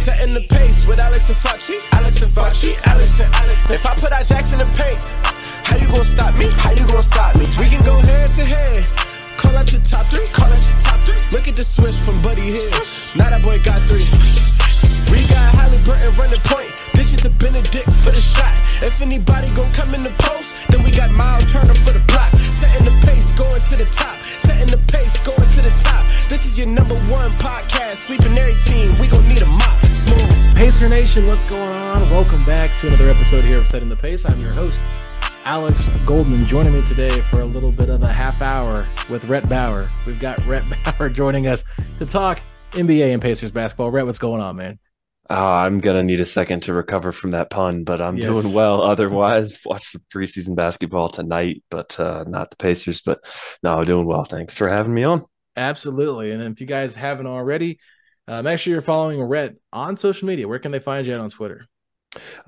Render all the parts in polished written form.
Setting the pace with Alex and Fauci, Alex and Fauci, Alex and Alex. If I put our jacks in the paint, how you gonna stop me? How you gonna stop me? We can go head to head. Call out your top three, call out your top three. Look at the switch from Buddy Hield. Now that boy got three. We got Halliburton running point. This is the Benedict for the shot. If anybody gon' come in the post, then we got Miles Turner for the block. Setting the pace, going to the top. Setting the pace, going to the top. This is your number one podcast. Sweeping every team, we gon' need a mop. Pacer Nation, what's going on? Welcome back to another episode here of Setting the Pace. I'm your host, Alex Goldman, joining me today for a little bit of a half hour with Rhett Bauer. We've got Rhett Bauer joining us to talk NBA and Pacers basketball. Rhett, what's going on, man? I'm going to need a second to recover from that pun, but I'm doing well. Otherwise, watch the preseason basketball tonight, but not the Pacers. But no, doing well. Thanks for having me on. Absolutely. And if you guys haven't already, make sure you're following Rhett on social media. Where can they find you at on Twitter?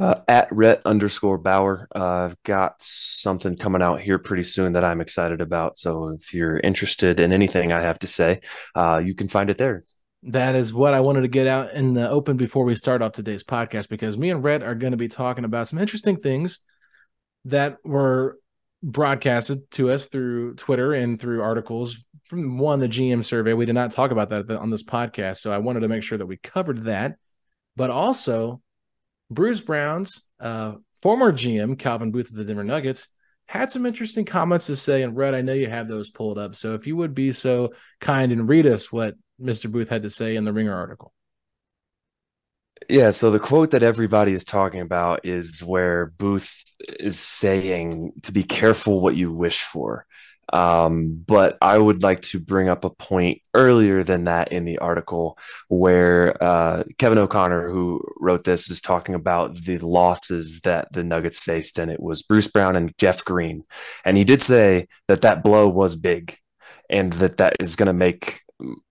At @Rhett_Bauer. I've got something coming out here pretty soon that I'm excited about. So if you're interested in anything I have to say, you can find it there. That is what I wanted to get out in the open before we start off today's podcast, because me and Rhett are going to be talking about some interesting things that were broadcasted to us through Twitter and through articles from the GM survey. We did not talk about that on this podcast, so I wanted to make sure that we covered that. But also, Bruce Brown's former GM, Calvin Booth of the Denver Nuggets, had some interesting comments to say. And Rhett, I know you have those pulled up, so if you would be so kind and read us what Mr. Booth had to say in the Ringer article. Yeah, so the quote that everybody is talking about is where Booth is saying to be careful what you wish for. But I would like to bring up a point earlier than that in the article where Kevin O'Connor, who wrote this, is talking about the losses that the Nuggets faced, and it was Bruce Brown and Jeff Green. And he did say that that blow was big and that that is going to make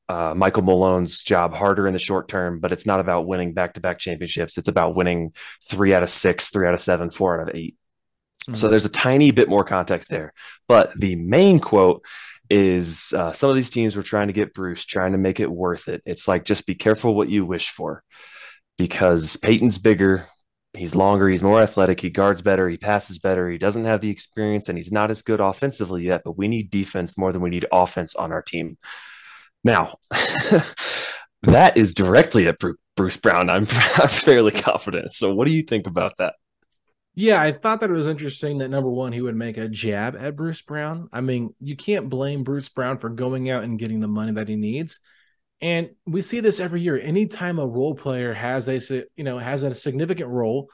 Michael Malone's job harder in the short term, but it's not about winning back-to-back championships. It's about winning 3 out of 6, 3 out of 7, 4 out of 8. Mm-hmm. So there's a tiny bit more context there. But the main quote is some of these teams were trying to get Bruce, trying to make it worth it. It's like, just be careful what you wish for, because Peyton's bigger. He's longer, he's more athletic, he guards better, he passes better, he doesn't have the experience, and he's not as good offensively yet, but we need defense more than we need offense on our team. Now, that is directly at Bruce Brown, I'm fairly confident. So what do you think about that? Yeah, I thought that it was interesting that, number one, he would make a jab at Bruce Brown. I mean, you can't blame Bruce Brown for going out and getting the money that he needs. And we see this every year. Anytime a role player has a significant role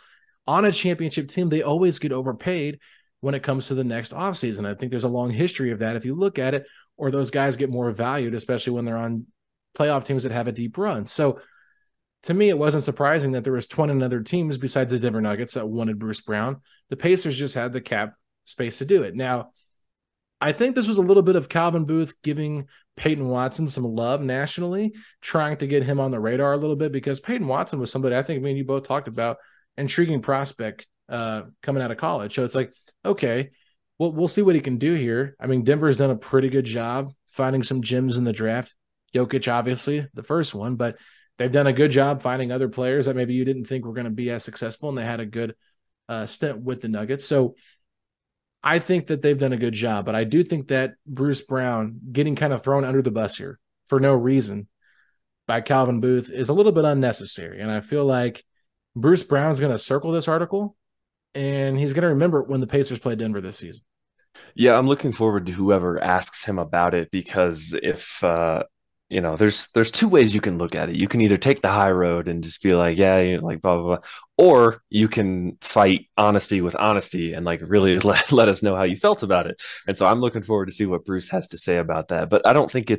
on a championship team, they always get overpaid when it comes to the next offseason. I think there's a long history of that if you look at it, or those guys get more valued, especially when they're on playoff teams that have a deep run. So to me, it wasn't surprising that there was 20 other teams besides the Denver Nuggets that wanted Bruce Brown. The Pacers just had the cap space to do it. Now, I think this was a little bit of Calvin Booth giving Peyton Watson some love nationally, trying to get him on the radar a little bit, because Peyton Watson was somebody I think me and you both talked about, intriguing prospect coming out of college. So it's like, okay, well, we'll see what he can do here. I mean, Denver's done a pretty good job finding some gems in the draft. Jokic, obviously, the first one, but they've done a good job finding other players that maybe you didn't think were going to be as successful, and they had a good stint with the Nuggets. So I think that they've done a good job, but I do think that Bruce Brown getting kind of thrown under the bus here for no reason by Calvin Booth is a little bit unnecessary. And I feel like Bruce Brown's going to circle this article, and he's going to remember it when the Pacers play Denver this season. Yeah, I'm looking forward to whoever asks him about it, because if you know, there's two ways you can look at it. You can either take the high road and just be like, yeah, you know, like blah, blah, blah. Or you can fight honesty with honesty and like really let us know how you felt about it. And so I'm looking forward to see what Bruce has to say about that. But I don't think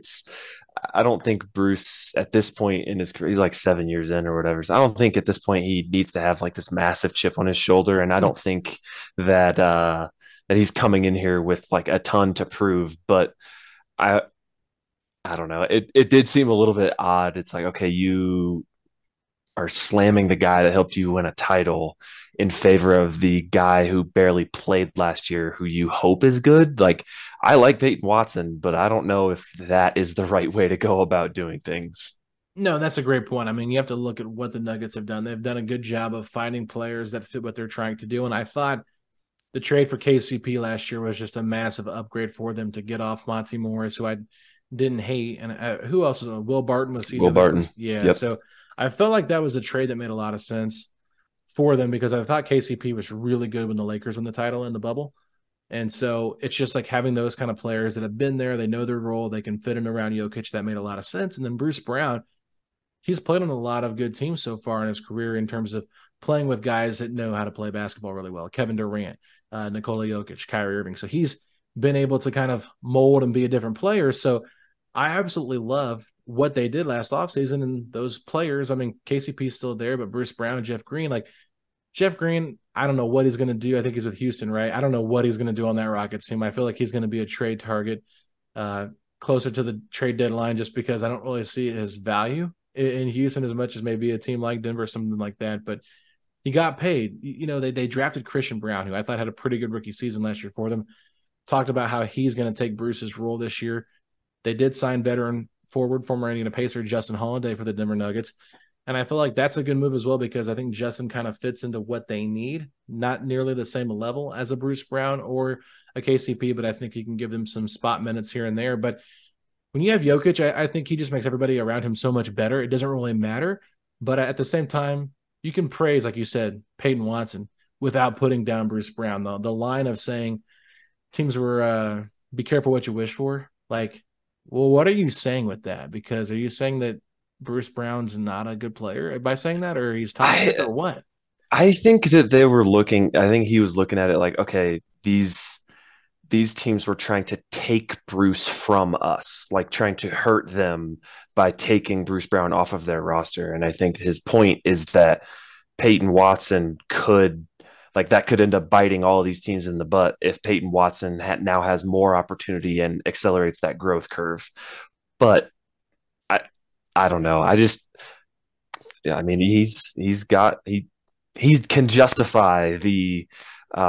Bruce at this point in his career, he's like 7 years in or whatever. So I don't think at this point he needs to have like this massive chip on his shoulder. And I don't think that, that he's coming in here with like a ton to prove, but I don't know. It did seem a little bit odd. It's like, okay, you are slamming the guy that helped you win a title in favor of the guy who barely played last year, who you hope is good. Like, I like Peyton Watson, but I don't know if that is the right way to go about doing things. No, that's a great point. I mean, you have to look at what the Nuggets have done. They've done a good job of finding players that fit what they're trying to do. And I thought the trade for KCP last year was just a massive upgrade for them to get off Monty Morris, who I didn't hate. And who else was on? Will Barton was Will Barton. Yeah. Yep. So I felt like that was a trade that made a lot of sense for them, because I thought KCP was really good when the Lakers won the title in the bubble. And so it's just like having those kind of players that have been there, they know their role, they can fit in around Jokic. That made a lot of sense. And then Bruce Brown, he's played on a lot of good teams so far in his career in terms of playing with guys that know how to play basketball really well. Kevin Durant, Nikola Jokic, Kyrie Irving. So he's been able to kind of mold and be a different player. So I absolutely love what they did last offseason and those players. I mean, KCP's still there, but Bruce Brown, Jeff Green, like Jeff Green, I don't know what he's going to do. I think he's with Houston, right? I don't know what he's going to do on that Rockets team. I feel like he's going to be a trade target closer to the trade deadline, just because I don't really see his value in Houston as much as maybe a team like Denver or something like that. But he got paid. You know, they drafted Christian Brown, who I thought had a pretty good rookie season last year for them. Talked about how he's going to take Bruce's role this year. They did sign veteran forward, former Indiana Pacer, Justin Holiday for the Denver Nuggets. And I feel like that's a good move as well, because I think Justin kind of fits into what they need, not nearly the same level as a Bruce Brown or a KCP, but I think he can give them some spot minutes here and there. But when you have Jokic, I think he just makes everybody around him so much better. It doesn't really matter. But at the same time, you can praise, like you said, Peyton Watson without putting down Bruce Brown. The line of saying teams were, be careful what you wish for. Like, well, what are you saying with that? Because are you saying that Bruce Brown's not a good player by saying that, or he's toxic, or what? I think that I think he was looking at it like, okay, these teams were trying to take Bruce from us, like trying to hurt them by taking Bruce Brown off of their roster. And I think his point is that Peyton Watson could – like that could end up biting all of these teams in the butt if Peyton Watson now has more opportunity and accelerates that growth curve. But I don't know. I mean, he can justify the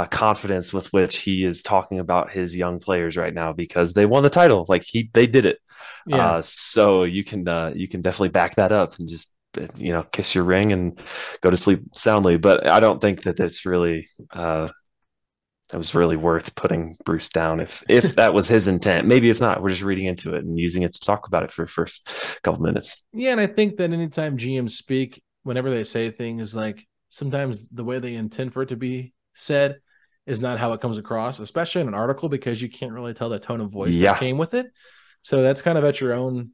confidence with which he is talking about his young players right now, because they won the title. Like they did it. Yeah. So you can definitely back that up and just, you know, kiss your ring and go to sleep soundly. But I don't think that that's really it was really worth putting Bruce down if that was his intent. Maybe it's not. We're just reading into it and using it to talk about it for the first couple minutes. Yeah, and I think that anytime GMs speak, whenever they say things, like sometimes the way they intend for it to be said is not how it comes across, especially in an article, because you can't really tell the tone of voice that came with it. So that's kind of at your own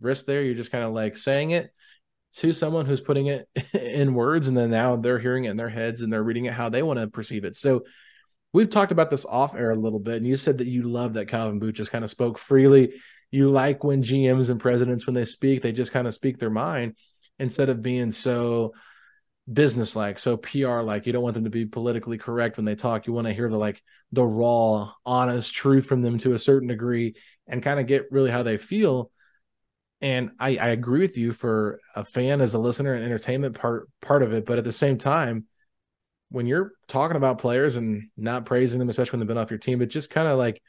risk there. You're just kind of like saying it to someone who's putting it in words, and then now they're hearing it in their heads and they're reading it how they want to perceive it. So we've talked about this off air a little bit, and you said that you love that Calvin Booth just kind of spoke freely. You like when GMs and presidents, when they speak, they just kind of speak their mind instead of being so business-like, so PR-like. You don't want them to be politically correct when they talk. You want to hear the raw, honest truth from them to a certain degree and kind of get really how they feel. And I agree with you for a fan as a listener and entertainment part of it. But at the same time, when you're talking about players and not praising them, especially when they've been off your team, but just kind of like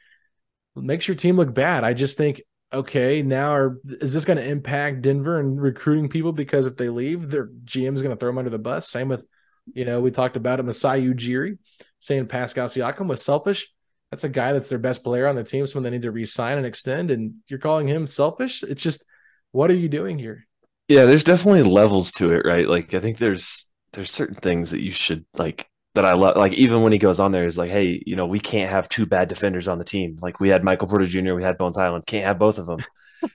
makes your team look bad. I just think, okay, now is this going to impact Denver and recruiting people? Because if they leave, their GM is going to throw them under the bus. Same with, you know, we talked about it, Masai Ujiri saying Pascal Siakam was selfish. That's a guy that's their best player on the team, someone they need to re-sign and extend, and you're calling him selfish? It's just, what are you doing here? Yeah, there's definitely levels to it, right? Like, I think there's certain things that you should, like, that I love. Like, even when he goes on there, is like, hey, you know, we can't have two bad defenders on the team. Like, we had Michael Porter Jr., we had Bones Highland. Can't have both of them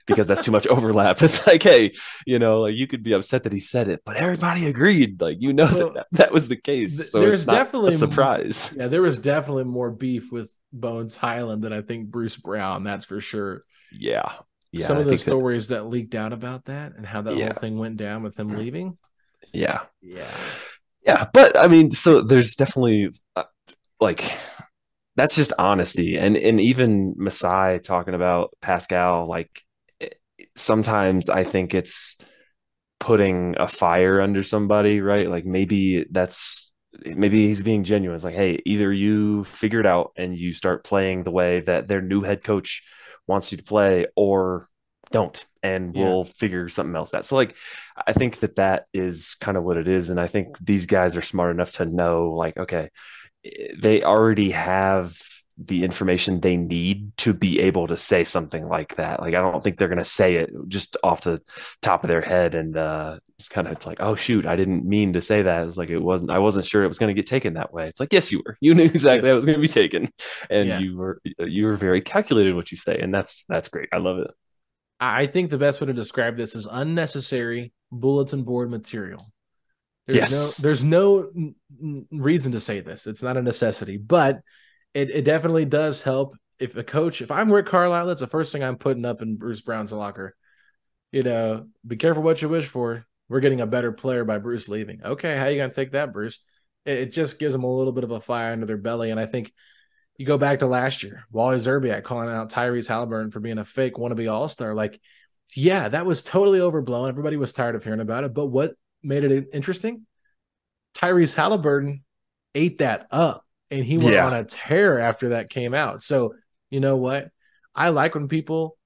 because that's too much overlap. It's like, hey, you know, like, you could be upset that he said it, but everybody agreed. Like, you know, well, that was the case. So it's not a surprise. Yeah, there was definitely more beef with Bones Highland than I think Bruce Brown, that's for sure. Yeah. Some of the stories that leaked out about that and how that whole thing went down with him leaving. Yeah. Yeah. Yeah. But I mean, so there's definitely like, that's just honesty. And even Masai talking about Pascal, like sometimes I think it's putting a fire under somebody, right? Like maybe he's being genuine. It's like, hey, either you figure it out and you start playing the way that their new head coach wants you to play, or don't, and we'll figure something else out. So like, I think that is kind of what it is. And I think these guys are smart enough to know, like, okay, they already have the information they need to be able to say something like that. Like, I don't think they're going to say it just off the top of their head. And it's kind of, it's like, oh shoot, I didn't mean to say that. It's like, I wasn't sure it was going to get taken that way. It's like, yes, you were, you knew exactly how it was going to be taken. And you were very calculated what you say. And that's great. I love it. I think the best way to describe this is unnecessary bulletin board material. There's no reason to say this. It's not a necessity, but it definitely does help if a coach, if I'm Rick Carlisle, that's the first thing I'm putting up in Bruce Brown's locker. You know, be careful what you wish for. We're getting a better player by Bruce leaving. Okay, how are you going to take that, Bruce? It just gives them a little bit of a fire under their belly. And I think you go back to last year, Wally Szczerbiak calling out Tyrese Halliburton for being a fake wannabe all-star. Like, yeah, that was totally overblown. Everybody was tired of hearing about it. But what made it interesting? Tyrese Halliburton ate that up. And he went on a tear after that came out. So, you know what? I like when people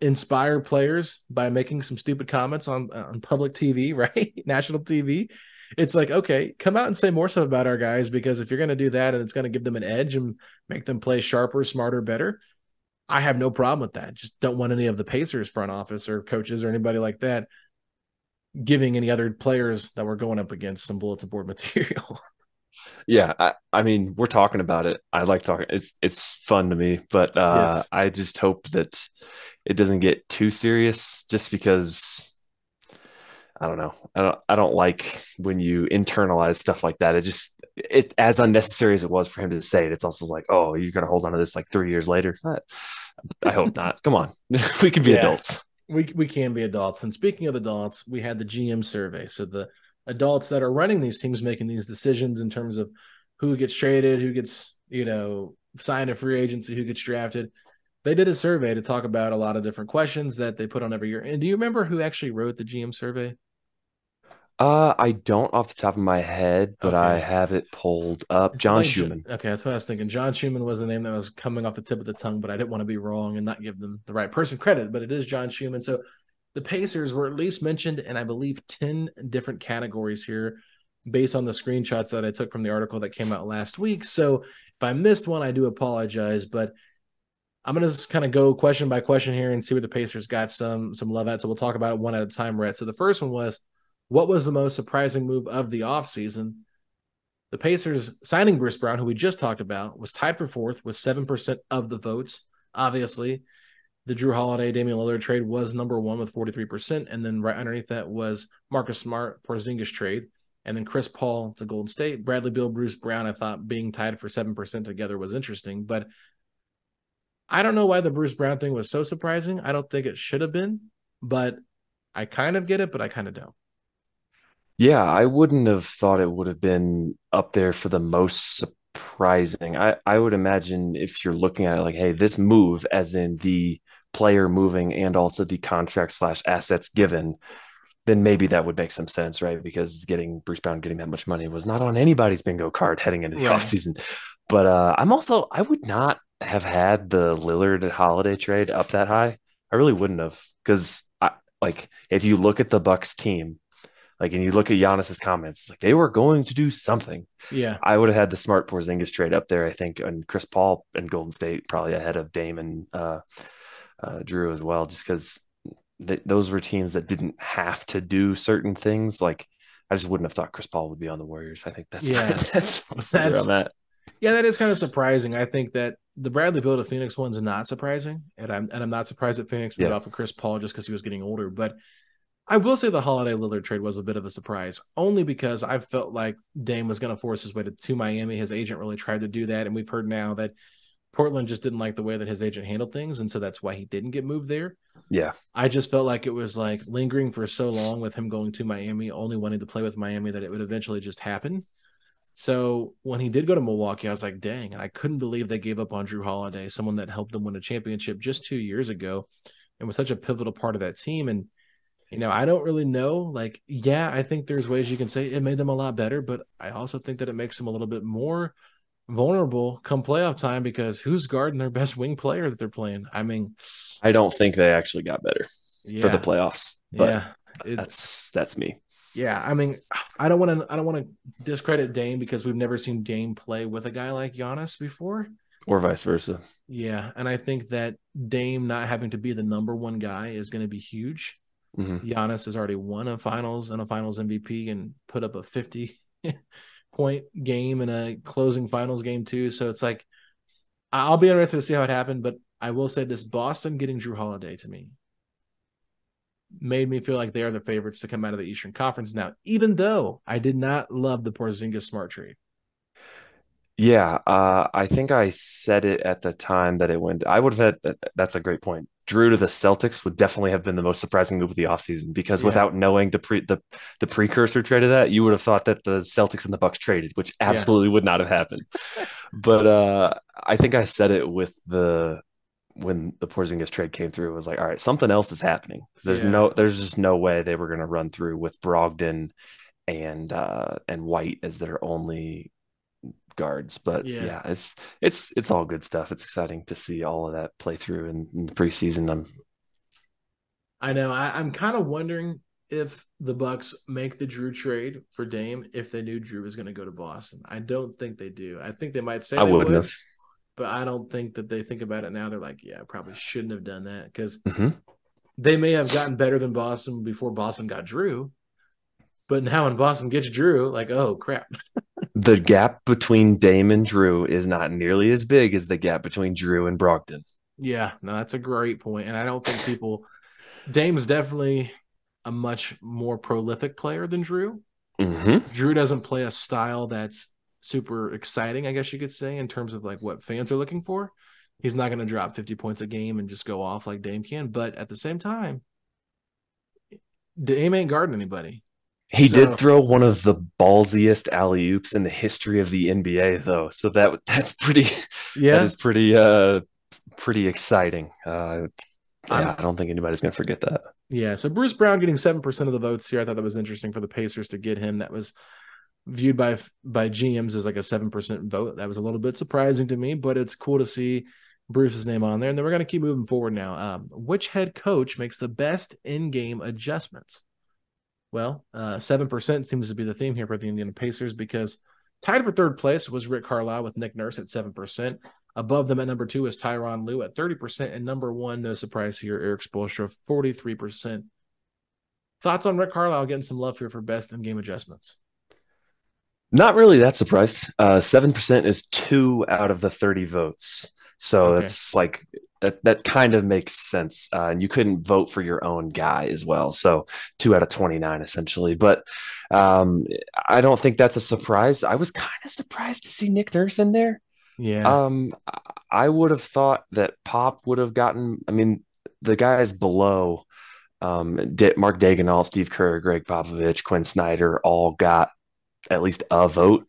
inspire players by making some stupid comments on public TV, right? National TV. It's like, okay, come out and say more stuff about our guys, because if you're going to do that and it's going to give them an edge and make them play sharper, smarter, better, I have no problem with that. Just don't want any of the Pacers front office or coaches or anybody like that giving any other players that we're going up against some bulletin board material. Yeah, I mean, we're talking about it. I like talking. It's fun to me, but yes. I just hope that it doesn't get too serious, just because I don't know. I don't like when you internalize stuff like that. It as unnecessary as it was for him to say it. It's also like, oh, you're going to hold on to this like 3 years later. I hope not. Come on. We can be adults. We can be adults. And speaking of adults, we had the GM survey. So the adults that are running these teams, making these decisions in terms of who gets traded, who gets, you know, signed a free agency, who gets drafted. They did a survey to talk about a lot of different questions that they put on every year. And do you remember who actually wrote the GM survey? I don't off the top of my head, but I have it pulled up. It's John Schumann. Okay, that's what I was thinking. John Schumann was the name that was coming off the tip of the tongue, but I didn't want to be wrong and not give them the right person credit, but it is John Schumann. So the Pacers were at least mentioned in, I believe, 10 different categories here based on the screenshots that I took from the article that came out last week. So if I missed one, I do apologize, but I'm going to just kind of go question by question here and see where the Pacers got some love at. So we'll talk about it one at a time, Rhett. So the first one was, what was the most surprising move of the offseason? The Pacers signing Bruce Brown, who we just talked about, was tied for fourth with 7% of the votes, obviously. The Jrue Holiday, Damian Lillard trade was number one with 43%. And then right underneath that was Marcus Smart, Porzingis trade. And then Chris Paul to Golden State. Bradley Beal, Bruce Brown, I thought being tied for 7% together was interesting. But I don't know why the Bruce Brown thing was so surprising. I don't think it should have been. But I kind of get it, but I kind of don't. Yeah, I wouldn't have thought it would have been up there for the most surprising. I would imagine if you're looking at it like, hey, this move, as in the player moving and also the contract / assets given, then maybe that would make some sense, right? Because getting Bruce Brown getting that much money was not on anybody's bingo card heading into the offseason. But I would not have had the Lillard Holiday trade up that high. I really wouldn't have, because if you look at the Bucks team, and you look at Giannis's comments, it's they were going to do something. Yeah, I would have had the Smart Porzingis trade up there, I think, and Chris Paul and Golden State probably ahead of Dame and Jrue as well, just because those were teams that didn't have to do certain things. I just wouldn't have thought Chris Paul would be on the Warriors. I think that's on that. Yeah, that is kind of surprising. I think that the Bradley Beal to Phoenix one's not surprising, and I'm not surprised that Phoenix went off of Chris Paul just because he was getting older. But I will say the Holiday Lillard trade was a bit of a surprise, only because I felt like Dame was going to force his way to Miami. His agent really tried to do that, and we've heard now that Portland just didn't like the way that his agent handled things, and so that's why he didn't get moved there. Yeah, I just felt like it was lingering for so long with him going to Miami, only wanting to play with Miami, that it would eventually just happen. So when he did go to Milwaukee, I was like, dang, and I couldn't believe they gave up on Jrue Holiday, someone that helped them win a championship just 2 years ago and was such a pivotal part of that team. And, I don't really know. I think there's ways you can say it made them a lot better, but I also think that it makes them a little bit more vulnerable come playoff time, because who's guarding their best wing player that they're playing? I don't think they actually got better for the playoffs, but that's me. Yeah, I don't want to discredit Dame, because we've never seen Dame play with a guy like Giannis before, or vice versa. Yeah, and I think that Dame not having to be the number one guy is going to be huge. Mm-hmm. Giannis has already won a Finals and a Finals MVP, and put up a 50-point game in a closing Finals game too. So it's I'll be interested to see how it happened, but I will say this: Boston getting Jrue Holiday to me made me feel like they are the favorites to come out of the Eastern Conference now, even though I did not love the Porzingis Smart trade. Yeah, I think I said it at the time that it went. I would have had – that's a great point. Jrue to the Celtics would definitely have been the most surprising move of the offseason, because without knowing the precursor trade of that, you would have thought that the Celtics and the Bucks traded, which absolutely would not have happened. But I think I said it when the Porzingis trade came through, it was all right, something else is happening. There's just no way they were going to run through with Brogdon and White as their only guards. But it's all good stuff. It's exciting to see all of that play through in the preseason. I know. I'm kind of wondering if the Bucks make the Jrue trade for Dame, if they knew Jrue was going to go to Boston. I don't think they do. I think they might say they wouldn't have. But I don't think that they think about it now. They're I probably shouldn't have done that, because they may have gotten better than Boston before Boston got Jrue. But now when Boston gets Jrue, oh, crap. The gap between Dame and Jrue is not nearly as big as the gap between Jrue and Brogdon. Yeah, no, that's a great point. And I don't think Dame's definitely a much more prolific player than Jrue. Mm-hmm. Jrue doesn't play a style that's super exciting, I guess you could say, in terms of what fans are looking for. He's not going to drop 50 points a game and just go off like Dame can, but at the same time, Dame ain't guarding anybody. He did throw one of the ballsiest alley-oops in the history of the NBA, though, so that's pretty. Yeah, that is pretty exciting. I don't think anybody's going to forget that. Yeah, so Bruce Brown getting 7% of the votes here. I thought that was interesting for the Pacers to get him. That was viewed by GMs as a 7% vote. That was a little bit surprising to me, but it's cool to see Bruce's name on there. And then we're going to keep moving forward now. Which head coach makes the best in-game adjustments? Well, 7% seems to be the theme here for the Indiana Pacers, because tied for third place was Rick Carlisle with Nick Nurse at 7%. Above them at number two is Tyronn Lue at 30%. And number one, no surprise here, Eric Spoelstra, 43%. Thoughts on Rick Carlisle getting some love here for best in-game adjustments? Not really that surprised. 7% is 2 out of the 30 votes. So it's that kind of makes sense. And you couldn't vote for your own guy as well. So 2 out of 29 essentially. But I don't think that's a surprise. I was kind of surprised to see Nick Nurse in there. Yeah. I would have thought that Pop would have gotten, the guys below Mark Daigneault, Steve Kerr, Greg Popovich, Quinn Snyder all got at least a vote,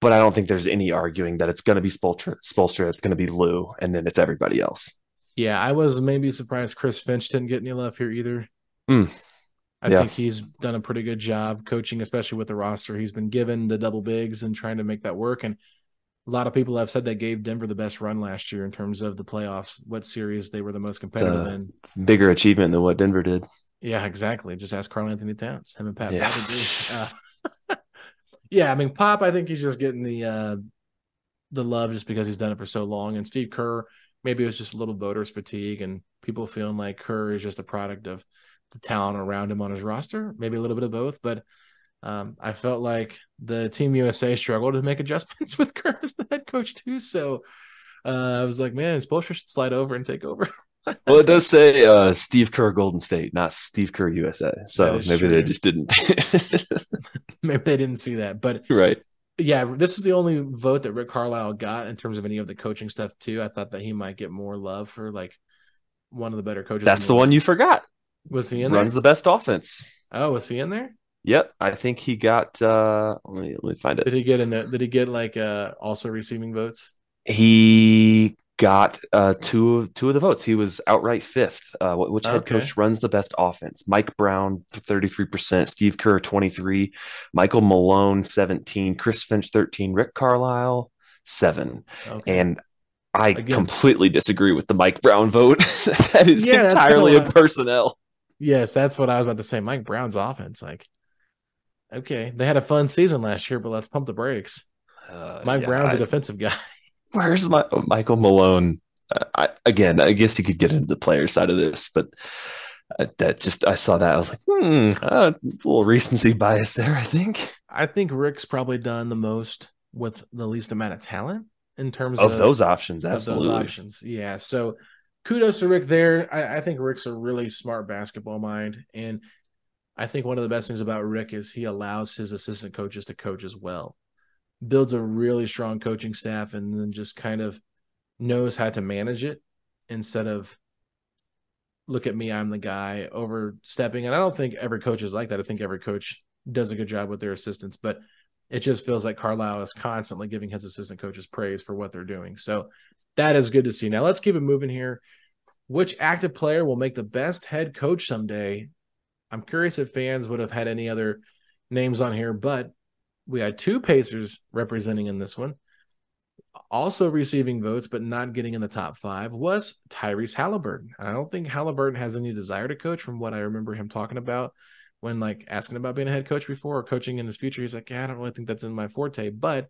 but I don't think there's any arguing that it's going to be Spoelstra, it's going to be Lue, and then it's everybody else. Yeah, I was maybe surprised Chris Finch didn't get any love here either. I think he's done a pretty good job coaching, especially with the roster he's been given, the double bigs, and trying to make that work. And a lot of people have said they gave Denver the best run last year in terms of the playoffs, what series they were the most competitive in. Bigger achievement than what Denver did. Yeah, exactly. Just ask Karl Anthony Towns, him and Pat. Yeah. Yeah, I mean, Pop, I think he's just getting the love just because he's done it for so long. And Steve Kerr, maybe it was just a little voters fatigue and people feeling like Kerr is just a product of the talent around him on his roster, maybe a little bit of both. But I felt like the Team USA struggled to make adjustments with Kerr as the head coach too. So I was like, man, Spoelstra should slide over and take over. Well, it does say Steve Kerr Golden State, not Steve Kerr USA. So maybe they just didn't. Maybe they didn't see that. But right. Yeah, this is the only vote that Rick Carlisle got in terms of any of the coaching stuff too. I thought that he might get more love for like one of the better coaches. That's the one you forgot. Was he in there? Runs the best offense. Oh, was he in there? Yep. I think he got let me find it. Did he get in there? Did he get like also receiving votes? He got two of the votes. He was outright fifth. Which head coach runs the best offense? Mike Brown, 33%. Steve Kerr, 23%. Michael Malone, 17%. Chris Finch, 13%. Rick Carlisle, 7%. Okay. And I completely disagree with the Mike Brown vote. That is entirely a personnel. Yes, that's what I was about to say. Mike Brown's offense, like, okay, they had a fun season last year, but let's pump the brakes. Mike Brown's a defensive guy. Where's Michael Malone? I guess you could get into the player side of this, but I saw that. I was like, a little recency bias there, I think. I think Rick's probably done the most with the least amount of talent in terms of those options. Absolutely. Those options. Yeah. So kudos to Rick there. I think Rick's a really smart basketball mind. And I think one of the best things about Rick is he allows his assistant coaches to coach as well. Builds a really strong coaching staff and then just kind of knows how to manage it instead of look at me, I'm the guy, overstepping. And I don't think every coach is like that. I think every coach does a good job with their assistants, but it just feels like Carlisle is constantly giving his assistant coaches praise for what they're doing. So that is good to see. Now let's keep it moving here. Which active player will make the best head coach someday? I'm curious if fans would have had any other names on here, but we had two Pacers representing in this one, also receiving votes, but not getting in the top five was Tyrese Halliburton. I don't think Halliburton has any desire to coach from what I remember him talking about when like asking about being a head coach before or coaching in his future. He's like, I don't really think that's in my forte, but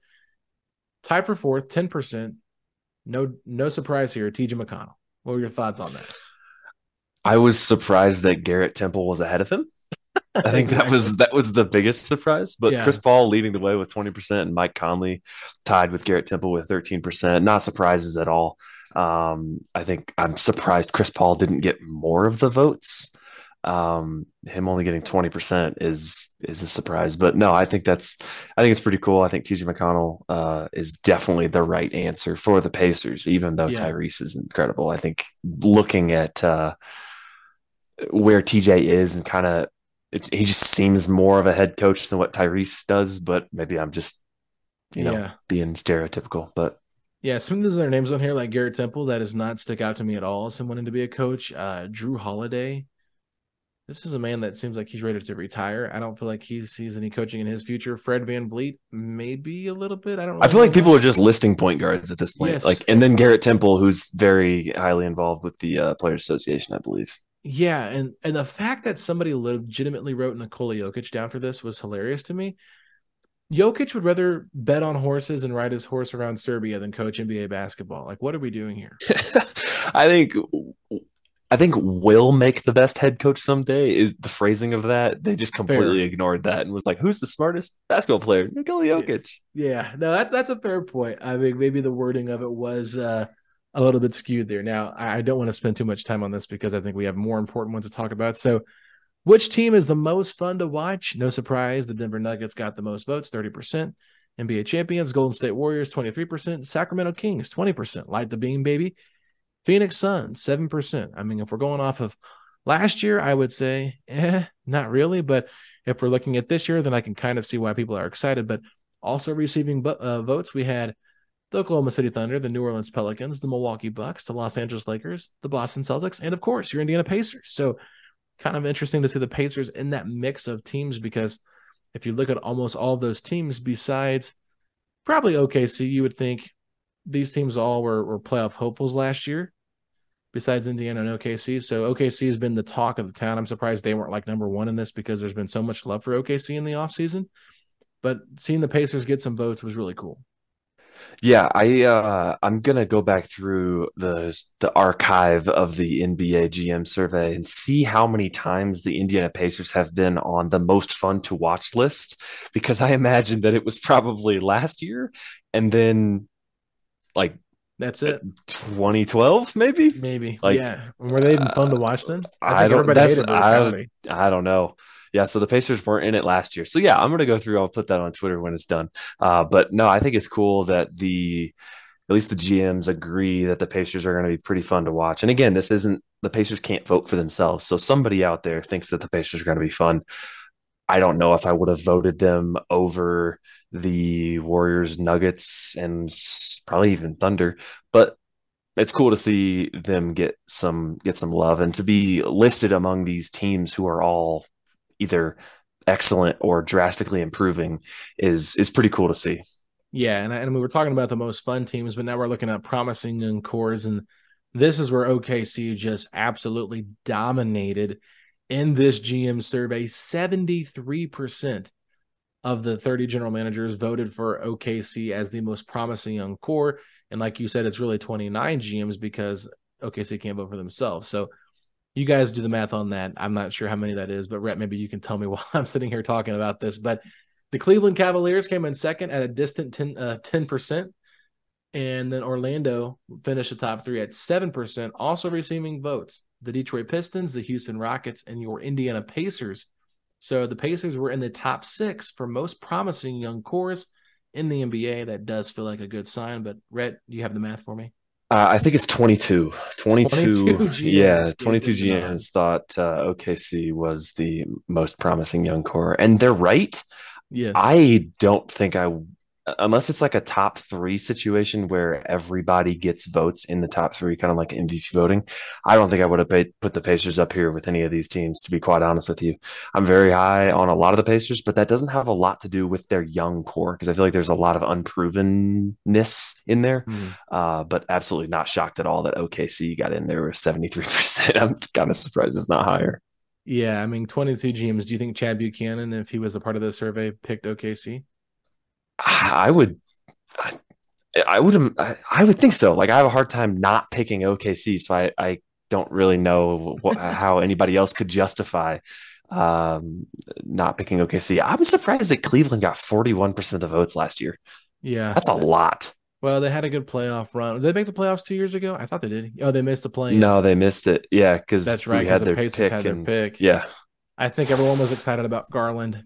tied for fourth, 10%. No surprise here. TJ McConnell. What were your thoughts on that? I was surprised that Garrett Temple was ahead of him. I think that was the biggest surprise, but Chris Paul leading the way with 20% and Mike Conley tied with Garrett Temple with 13%. Not surprises at all. I think I'm surprised Chris Paul didn't get more of the votes. Him only getting 20% is a surprise, but no, I think it's pretty cool. I think TJ McConnell is definitely the right answer for the Pacers, even though Tyrese is incredible. I think looking at where TJ is and kind of, he just seems more of a head coach than what Tyrese does, but maybe I'm just, being stereotypical. But yeah, some of those other names on here, like Garrett Temple, that does not stick out to me at all as him wanting to be a coach. Jrue Holiday. This is a man that seems like he's ready to retire. I don't feel like he sees any coaching in his future. Fred VanVleet, maybe a little bit. I don't know. I feel like people are just listing point guards at this point. Yes. Like, and then Garrett Temple, who's very highly involved with the Players Association, I believe. Yeah, and the fact that somebody legitimately wrote Nikola Jokic down for this was hilarious to me. Jokic would rather bet on horses and ride his horse around Serbia than coach NBA basketball. Like, what are we doing here? I think will make the best head coach someday is the phrasing of that. They just completely ignored that and was like, who's the smartest basketball player? Nikola Jokic. Yeah, no, that's a fair point. I mean, maybe the wording of it was a little bit skewed there. Now, I don't want to spend too much time on this because I think we have more important ones to talk about. So, which team is the most fun to watch? No surprise, the Denver Nuggets got the most votes, 30%. NBA champions, Golden State Warriors, 23%. Sacramento Kings, 20%. Light the beam, baby. Phoenix Suns, 7%. I mean, if we're going off of last year, I would say, not really. But if we're looking at this year, then I can kind of see why people are excited. But also receiving votes, we had the Oklahoma City Thunder, the New Orleans Pelicans, the Milwaukee Bucks, the Los Angeles Lakers, the Boston Celtics, and of course, your Indiana Pacers. So kind of interesting to see the Pacers in that mix of teams, because if you look at almost all those teams besides probably OKC, you would think these teams all were playoff hopefuls last year besides Indiana and OKC. So OKC has been the talk of the town. I'm surprised they weren't like number one in this, because there's been so much love for OKC in the offseason. But seeing the Pacers get some votes was really cool. Yeah, I'm going to go back through the archive of the NBA GM survey and see how many times the Indiana Pacers have been on the most fun to watch list, because I imagine that it was probably last year and then like that's it. 2012 maybe. Like, yeah. Were they even fun to watch then? I don't know. Yeah, so the Pacers weren't in it last year. So, yeah, I'm going to go through. I'll put that on Twitter when it's done. But, no, I think it's cool that at least the GMs agree that the Pacers are going to be pretty fun to watch. And, again, the Pacers can't vote for themselves. So somebody out there thinks that the Pacers are going to be fun. I don't know if I would have voted them over the Warriors, Nuggets, and probably even Thunder. But it's cool to see them get some love and to be listed among these teams who are all – either excellent or drastically improving is pretty cool to see. Yeah, and we were talking about the most fun teams, but now we're looking at promising young cores, and this is where OKC just absolutely dominated in this GM survey. 73% of the 30 general managers voted for OKC as the most promising young core, and like you said, it's really 29 GMs because OKC can't vote for themselves. So you guys do the math on that. I'm not sure how many that is, but Rhett, maybe you can tell me while I'm sitting here talking about this. But the Cleveland Cavaliers came in second at a distant 10%. And then Orlando finished the top three at 7%, also receiving votes. The Detroit Pistons, the Houston Rockets, and your Indiana Pacers. So the Pacers were in the top six for most promising young cores in the NBA. That does feel like a good sign. But Rhett, do you have the math for me? I think it's 22. 22 GMs thought OKC was the most promising young core. And they're right. Yeah. I don't think unless it's like a top three situation where everybody gets votes in the top three, kind of like MVP voting, I don't think I would have put the Pacers up here with any of these teams, to be quite honest with you. I'm very high on a lot of the Pacers, but that doesn't have a lot to do with their young core, because I feel like there's a lot of unprovenness in there. But absolutely not shocked at all that OKC got in there with 73%. I'm kind of surprised it's not higher. Yeah, I mean, 22 GMs. Do you think Chad Buchanan, if he was a part of the survey, picked OKC? I would think so. Like, I have a hard time not picking OKC, so I don't really know how anybody else could justify not picking OKC. I'm surprised that Cleveland got 41% of the votes last year. Yeah, that's a lot. Well, they had a good playoff run. Did they make the playoffs 2 years ago? I thought they did. Oh, they missed the play-in. No, they missed it. Yeah, because that's right. Because the Pacers had their pick. Yeah, I think everyone was excited about Garland.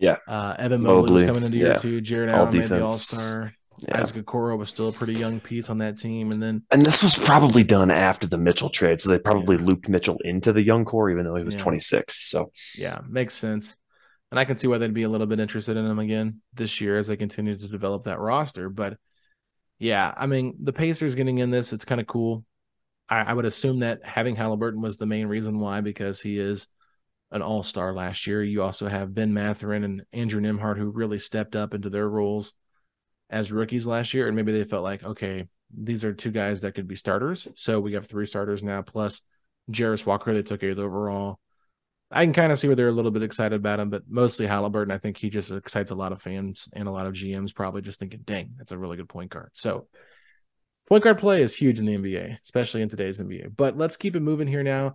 Yeah, Evan Mobley was coming into year two. Jared Allen made the All-Star. Yeah. Isaac Okoro was still a pretty young piece on that team, and this was probably done after the Mitchell trade, so they probably looped Mitchell into the young core, even though he was 26. So yeah, makes sense, and I can see why they'd be a little bit interested in him again this year as they continue to develop that roster. But yeah, I mean, the Pacers getting in this, it's kind of cool. I would assume that having Halliburton was the main reason why, because he is an all-star last year. You also have Ben Mathurin and Andrew Nembhard, who really stepped up into their roles as rookies last year. And maybe they felt like, okay, these are two guys that could be starters. So we have three starters now, plus Jarace Walker, they took 8th overall. I can kind of see where they're a little bit excited about him, but mostly Halliburton. I think he just excites a lot of fans and a lot of GMs probably just thinking, dang, that's a really good point guard. So point guard play is huge in the NBA, especially in today's NBA. But let's keep it moving here now.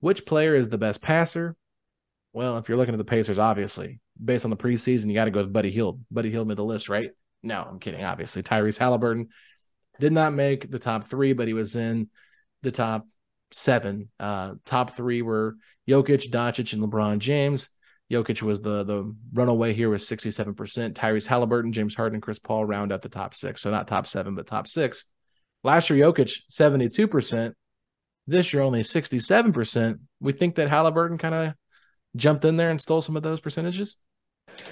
Which player is the best passer? Well, if you're looking at the Pacers, obviously, based on the preseason, you got to go with Buddy Hield. Buddy Hield made the list, right? No, I'm kidding, obviously. Tyrese Halliburton did not make the top 3, but he was in the top 7. Top 3 were Jokic, Doncic, and LeBron James. Jokic was the runaway here with 67%. Tyrese Halliburton, James Harden, Chris Paul round out the top 6. So not top 7, but top 6. Last year, Jokic, 72%. This year, only 67%. We think that Halliburton kind of jumped in there and stole some of those percentages?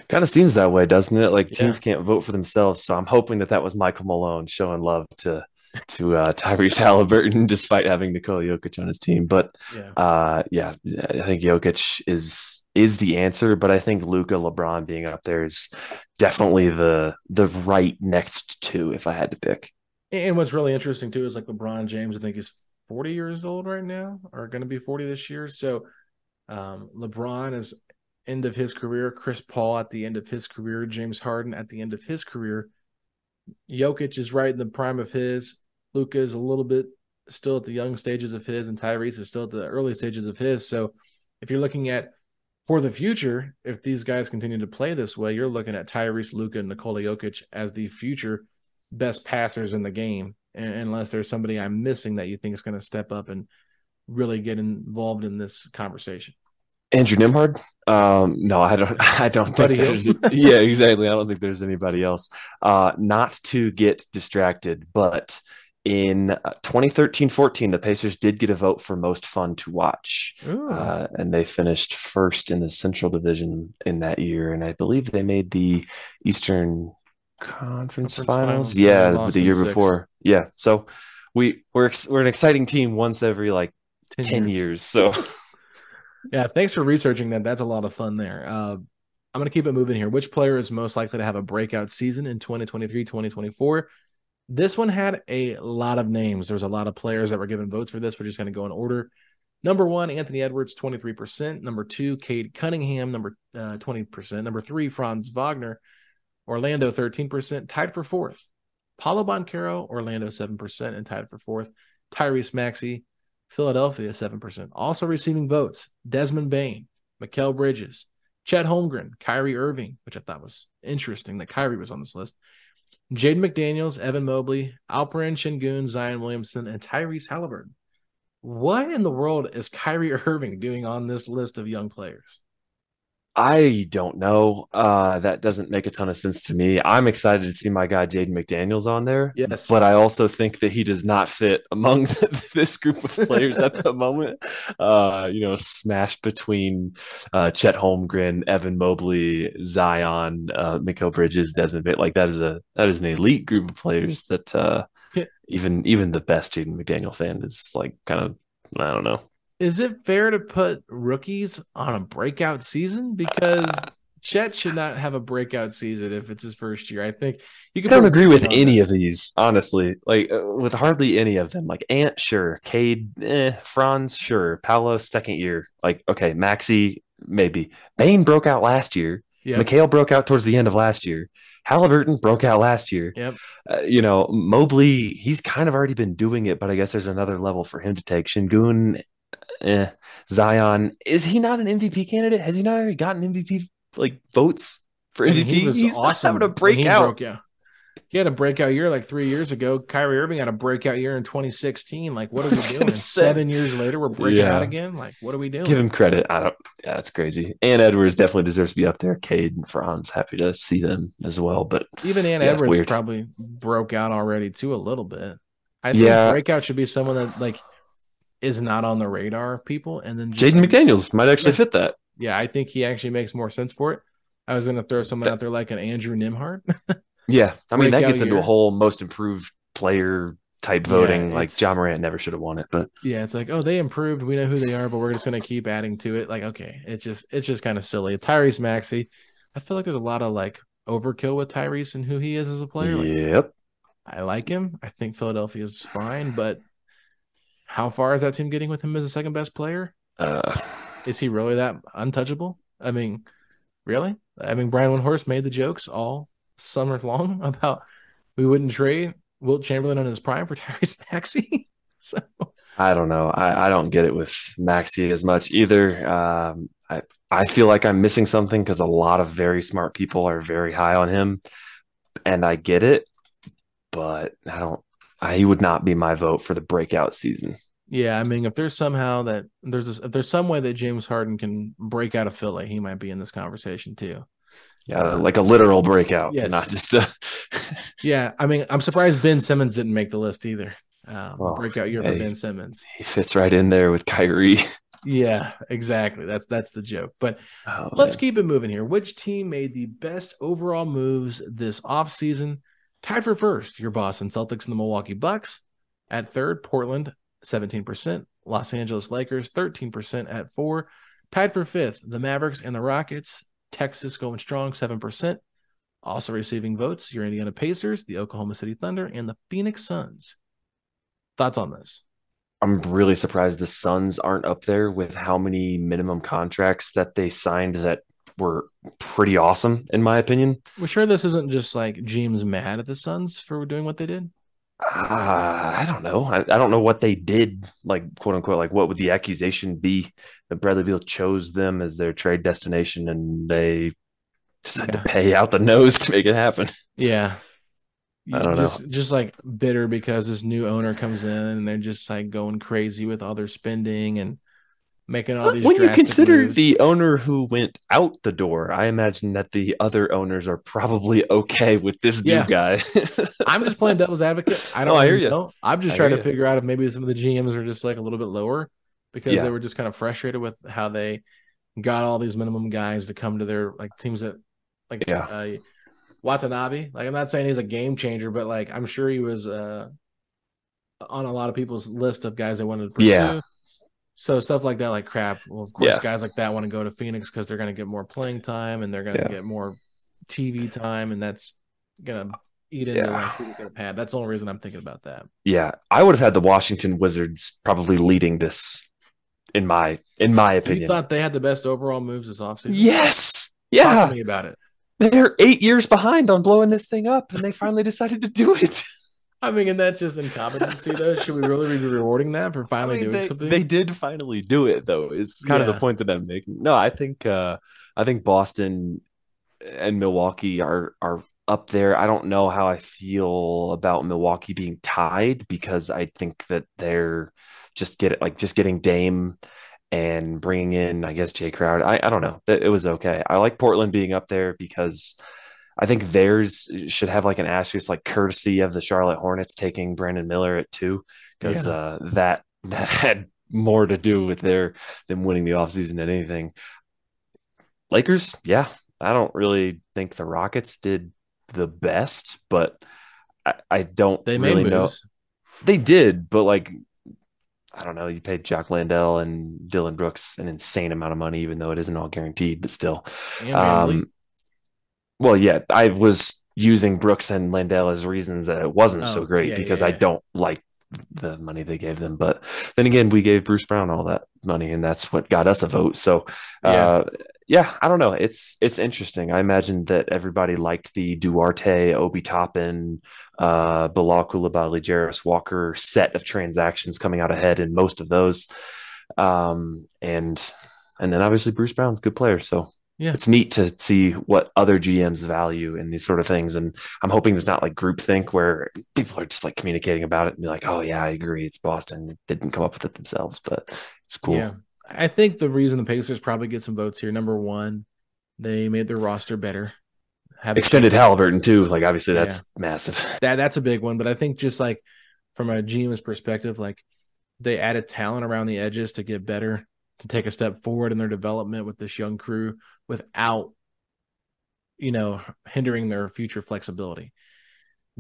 Kind of seems that way, doesn't it? Like, teams can't vote for themselves, so I'm hoping that was Michael Malone showing love to Tyrese Halliburton despite having Nikola Jokic on his team. But, I think Jokic is the answer, but I think Luka, LeBron being up there is definitely the right next two if I had to pick. And what's really interesting, too, is like LeBron James, I think he's 40 years old right now, or going to be 40 this year. So LeBron is end of his career, Chris Paul at the end of his career, James Harden at the end of his career. Jokic is right in the prime of his. Luka is a little bit still at the young stages of his, and Tyrese is still at the early stages of his. So if you're looking at for the future, if these guys continue to play this way, you're looking at Tyrese, Luka, and Nikola Jokic as the future best passers in the game, unless there's somebody I'm missing that you think is going to step up and really get involved in this conversation. Andrew Nembhard? No, I don't think there's, yeah, exactly. I don't think there's anybody else. Not to get distracted, but in 2013-14, the Pacers did get a vote for most fun to watch. And they finished first in the Central Division in that year. And I believe they made the Eastern Conference Finals. Yeah, the year before. Yeah. So we're an exciting team once every like 10 years. So yeah, thanks for researching that. That's a lot of fun there. I'm going to keep it moving here. Which player is most likely to have a breakout season in 2023-2024? This one had a lot of names. There's a lot of players that were given votes for this. We're just going to go in order. Number 1, Anthony Edwards, 23%. Number 2, Cade Cunningham, 20%. Number 3, Franz Wagner, Orlando, 13%. Tied for 4th, Paolo Banchero, Orlando, 7%, and tied for 4th, Tyrese Maxey, Philadelphia, 7%. Also receiving votes, Desmond Bain, Mikal Bridges, Chet Holmgren, Kyrie Irving, which I thought was interesting that Kyrie was on this list, Jaden McDaniels, Evan Mobley, Alperen Şengün, Zion Williamson, and Tyrese Halliburton. What in the world is Kyrie Irving doing on this list of young players? I don't know. That doesn't make a ton of sense to me. I'm excited to see my guy Jaden McDaniels on there. Yes. But I also think that he does not fit among this group of players at the moment. Smashed between Chet Holmgren, Evan Mobley, Zion, Mikal Bridges, Desmond Bain. Like, that is an elite group of players that even the best Jaden McDaniel fan is like kind of, I don't know. Is it fair to put rookies on a breakout season? Because Chet should not have a breakout season if it's his first year. I think you can. I don't agree with any of these, honestly. Like with hardly any of them. Like Ant, sure. Cade, Franz, sure. Paolo, second year. Like okay, Maxey, maybe. Bane broke out last year. Yep. McHale broke out towards the end of last year. Halliburton broke out last year. Yep. Mobley, he's kind of already been doing it, but I guess there's another level for him to take. Şengün, Zion, is he not an MVP candidate? Has he not already gotten MVP votes for MVP? He was he's awesome. Not having a breakout. Yeah. He had a breakout year like 3 years ago. Kyrie Irving had a breakout year in 2016. Like, what are we doing? 7 years later, we're breaking out again. Like, what are we doing? Give him credit. That's crazy. Ann Edwards definitely deserves to be up there. Cade and Franz, happy to see them as well. But even Ann Edwards probably broke out already too a little bit. I think breakout should be someone that is not on the radar of people. And then Jaden McDaniels might actually fit that. Yeah, I think he actually makes more sense for it. I was going to throw someone out there like an Andrew Nembhard. Yeah, I mean, that gets into a whole most improved player type voting. Ja Morant never should have won it, but yeah, it's like, oh, they improved. We know who they are, but we're just going to keep adding to it. Like, okay, it's just kind of silly. Tyrese Maxey, I feel like there's a lot of overkill with Tyrese and who he is as a player. Yep. I like him. I think Philadelphia is fine, but how far is that team getting with him as the second best player? Is he really that untouchable? I mean, really? I mean, Brian Windhorst made the jokes all summer long about we wouldn't trade Wilt Chamberlain on his prime for Tyrese Maxey. So I don't know. I don't get it with Maxey as much either. I feel like I'm missing something because a lot of very smart people are very high on him, and I get it, but he would not be my vote for the breakout season. Yeah, I mean, if there's some way that James Harden can break out of Philly, he might be in this conversation too. Yeah, like a literal breakout, not just a... Yeah, I mean, I'm surprised Ben Simmons didn't make the list either. Breakout year for Ben Simmons. He fits right in there with Kyrie. Yeah, exactly. That's the joke. But let's keep it moving here. Which team made the best overall moves this offseason? Tied for first, your Boston Celtics and the Milwaukee Bucks. At third, Portland, 17%. Los Angeles Lakers, 13% at four. Tied for fifth, the Mavericks and the Rockets. Texas going strong, 7%. Also receiving votes, your Indiana Pacers, the Oklahoma City Thunder, and the Phoenix Suns. Thoughts on this? I'm really surprised the Suns aren't up there with how many minimum contracts that they signed that were pretty awesome, in my opinion. We're sure this isn't just James mad at the Suns for doing what they did? I don't know. I don't know what they did, quote unquote, what would the accusation be that Bradley Beal chose them as their trade destination and they decided to pay out the nose to make it happen. Yeah. I don't know. Just bitter because this new owner comes in and they're just going crazy with all their spending and making all these. When you consider moves. The owner who went out the door, I imagine that the other owners are probably okay with this new guy. I'm just playing devil's advocate. I don't hear you. Know. I'm just trying to figure out if maybe some of the GMs are just a little bit lower because they were just kind of frustrated with how they got all these minimum guys to come to their teams that Watanabe. I'm not saying he's a game changer, but I'm sure he was on a lot of people's list of guys they wanted to pursue. Yeah. So stuff like that, crap. Well, of course, guys like that want to go to Phoenix because they're going to get more playing time and they're going to get more TV time, and that's going to eat into the pad. That's the only reason I'm thinking about that. Yeah, I would have had the Washington Wizards probably leading this, in my opinion. You thought they had the best overall moves this offseason? Yes. Yeah. Talk to me about it. They're 8 years behind on blowing this thing up, and they finally decided to do it. I mean, and that's just incompetency, though. Should we really be rewarding that for finally doing something? They did finally do it, though. It's kind of the point that I'm making. No, I think Boston and Milwaukee are up there. I don't know how I feel about Milwaukee being tied because I think that they're just getting Dame and bringing in, I guess, Jay Crowder. I don't know. It was okay. I like Portland being up there because I think theirs should have an asterisk, courtesy of the Charlotte Hornets taking Brandon Miller at 2, because that had more to do with them winning the offseason than anything. Lakers, I don't really think the Rockets did the best, but I don't really know. They did, but I don't know. You paid Jock Landell and Dylan Brooks an insane amount of money, even though it isn't all guaranteed, but still. Yeah, well, yeah, I was using Brooks and Landell as reasons that it wasn't so great because I don't like the money they gave them. But then again, we gave Bruce Brown all that money, and that's what got us a vote. So, yeah, I don't know. It's interesting. I imagine that everybody liked the Duarte, Obi Toppin, Bilal Coulibaly, Jarace Walker set of transactions coming out ahead in most of those. And then obviously Bruce Brown's a good player. So yeah, it's neat to see what other GMs value in these sort of things. And I'm hoping there's not like groupthink where people are just like communicating about it and be like, oh yeah, I agree. It's Boston. They didn't come up with it themselves, but it's cool. Yeah. I think the reason the Pacers probably get some votes here, number one, they made their roster better. Extended Halliburton too. Like, obviously that's massive. That's a big one, but I think just like from a GM's perspective, like they added talent around the edges to get better, to take a step forward in their development with this young crew without, you know, hindering their future flexibility.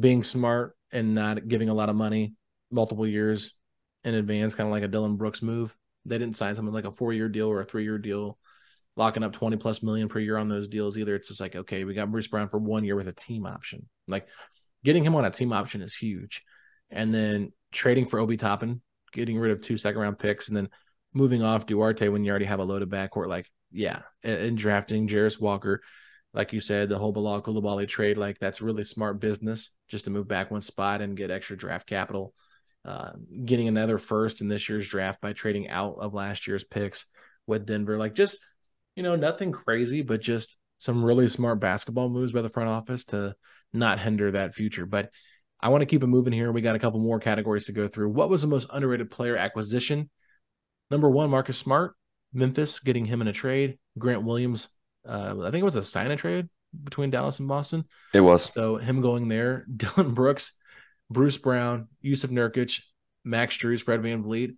Being smart and not giving a lot of money multiple years in advance, kind of like a Dylan Brooks move. They didn't sign something like a 4-year deal or a 3-year deal, locking up 20 plus million per year on those deals either. It's just like, okay, we got Bruce Brown for 1 year with a team option. Like getting him on a team option is huge. And then trading for Obi Toppin, getting rid of 2 second-round picks, and then moving off Duarte when you already have a loaded backcourt. Like, yeah, and drafting Jarace Walker, like you said, the whole Bilal Coulibaly trade, like that's really smart business just to move back one spot and get extra draft capital. Getting another first in this year's draft by trading out of last year's picks with Denver. Like just, you know, nothing crazy, but just some really smart basketball moves by the front office to not hinder that future. But I want to keep it moving here. We got a couple more categories to go through. What was the most underrated player acquisition? Number one, Marcus Smart, Memphis, getting him in a trade. Grant Williams, I think it was a sign-and-trade between Dallas and Boston. It was. So him going there. Dylan Brooks, Bruce Brown, Yusuf Nurkic, Max Strus, Fred VanVleet,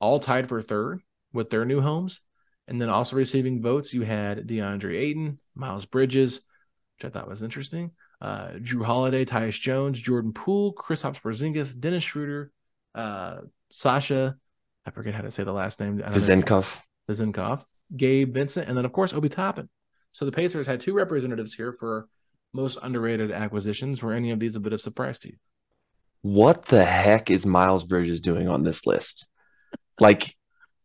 all tied for third with their new homes. And then also receiving votes, you had DeAndre Ayton, Miles Bridges, which I thought was interesting, Jrue Holiday, Tyus Jones, Jordan Poole, Kristaps Porzingis, Dennis Schroeder, Sasha, I forget how to say the last name. Vazenkov, Gabe Vincent, and then, of course, Obi Toppin. So the Pacers had two representatives here for most underrated acquisitions. Were any of these a bit of surprise to you? What the heck is Miles Bridges doing on this list? Like,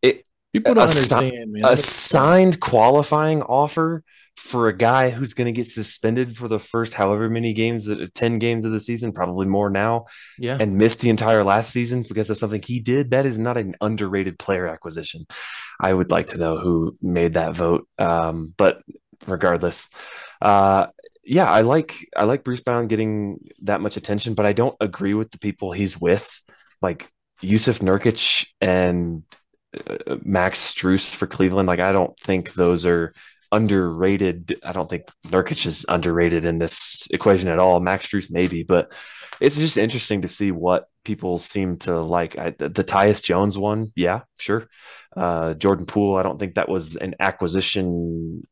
people don't understand, man. A signed qualifying offer for a guy who's going to get suspended for the first however many games, 10 games of the season, probably more now, and missed the entire last season because of something he did. That is not an underrated player acquisition. I would like to know who made that vote. But regardless, yeah, I like Bruce Brown getting that much attention, but I don't agree with the people he's with, like Yusuf Nurkic and Max Strus for Cleveland. Like, I don't think those are underrated. I don't think Nurkic is underrated in this equation at all. Max Strus maybe, but it's just interesting to see what people seem to like. The Tyus Jones one, yeah, sure. Jordan Poole, I don't think that was an acquisition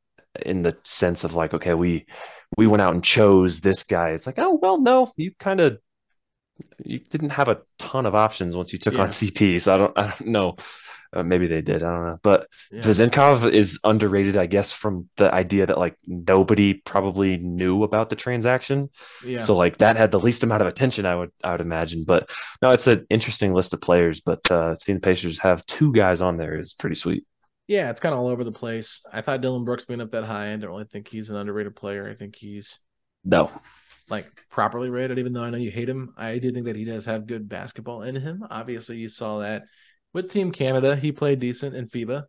in the sense of like, okay, we went out and chose this guy. It's like, oh, well, no, you didn't have a ton of options once you took on CP. So I don't know. Maybe they did. I don't know. But Vazenkov is underrated, I guess, from the idea that like nobody probably knew about the transaction. Yeah. So like that had the least amount of attention, I would imagine. But no, it's an interesting list of players. But seeing the Pacers have two guys on there is pretty sweet. Yeah, it's kind of all over the place. I thought Dylan Brooks being up that high, I don't really think he's an underrated player. I think he's properly rated, even though I know you hate him. I do think that he does have good basketball in him. Obviously, you saw that. With Team Canada, he played decent in FIBA.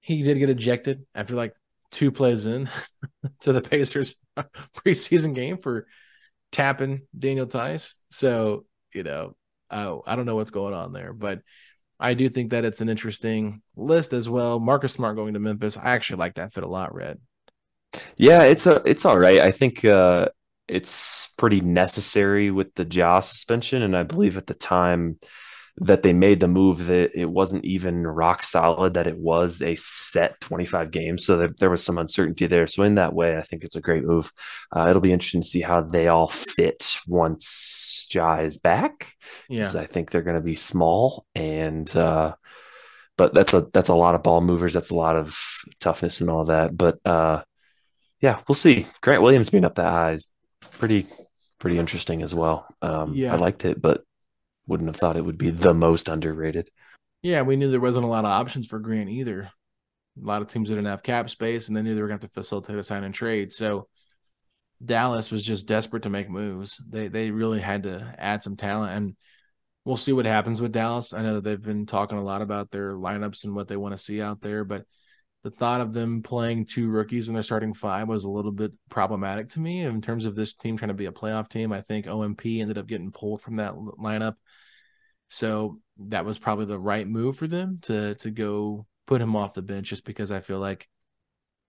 He did get ejected after like 2 plays in to the Pacers preseason game for tapping Daniel Tice. So, you know, I don't know what's going on there, but I do think that it's an interesting list as well. Marcus Smart going to Memphis. I actually like that fit a lot, Red. Yeah, it's all right. I think it's pretty necessary with the jaw suspension, and I believe at the time that they made the move that it wasn't even rock solid, that it was a set 25 games. So there was some uncertainty there. So in that way, I think it's a great move. It'll be interesting to see how they all fit once Ja is back. Yeah. 'Cause I think they're going to be small, and but that's a lot of ball movers. That's a lot of toughness and all that. But yeah, we'll see. Grant Williams being up that high is pretty interesting as well. I liked it, but wouldn't have thought it would be the most underrated. Yeah, we knew there wasn't a lot of options for Grant either. A lot of teams didn't have cap space, and they knew they were going to have to facilitate a sign and trade. So Dallas was just desperate to make moves. They really had to add some talent, and we'll see what happens with Dallas. I know that they've been talking a lot about their lineups and what they want to see out there, but the thought of them playing two rookies in their starting five was a little bit problematic to me in terms of this team trying to be a playoff team. I think OMP ended up getting pulled from that lineup. So that was probably the right move for them to go put him off the bench, just because I feel like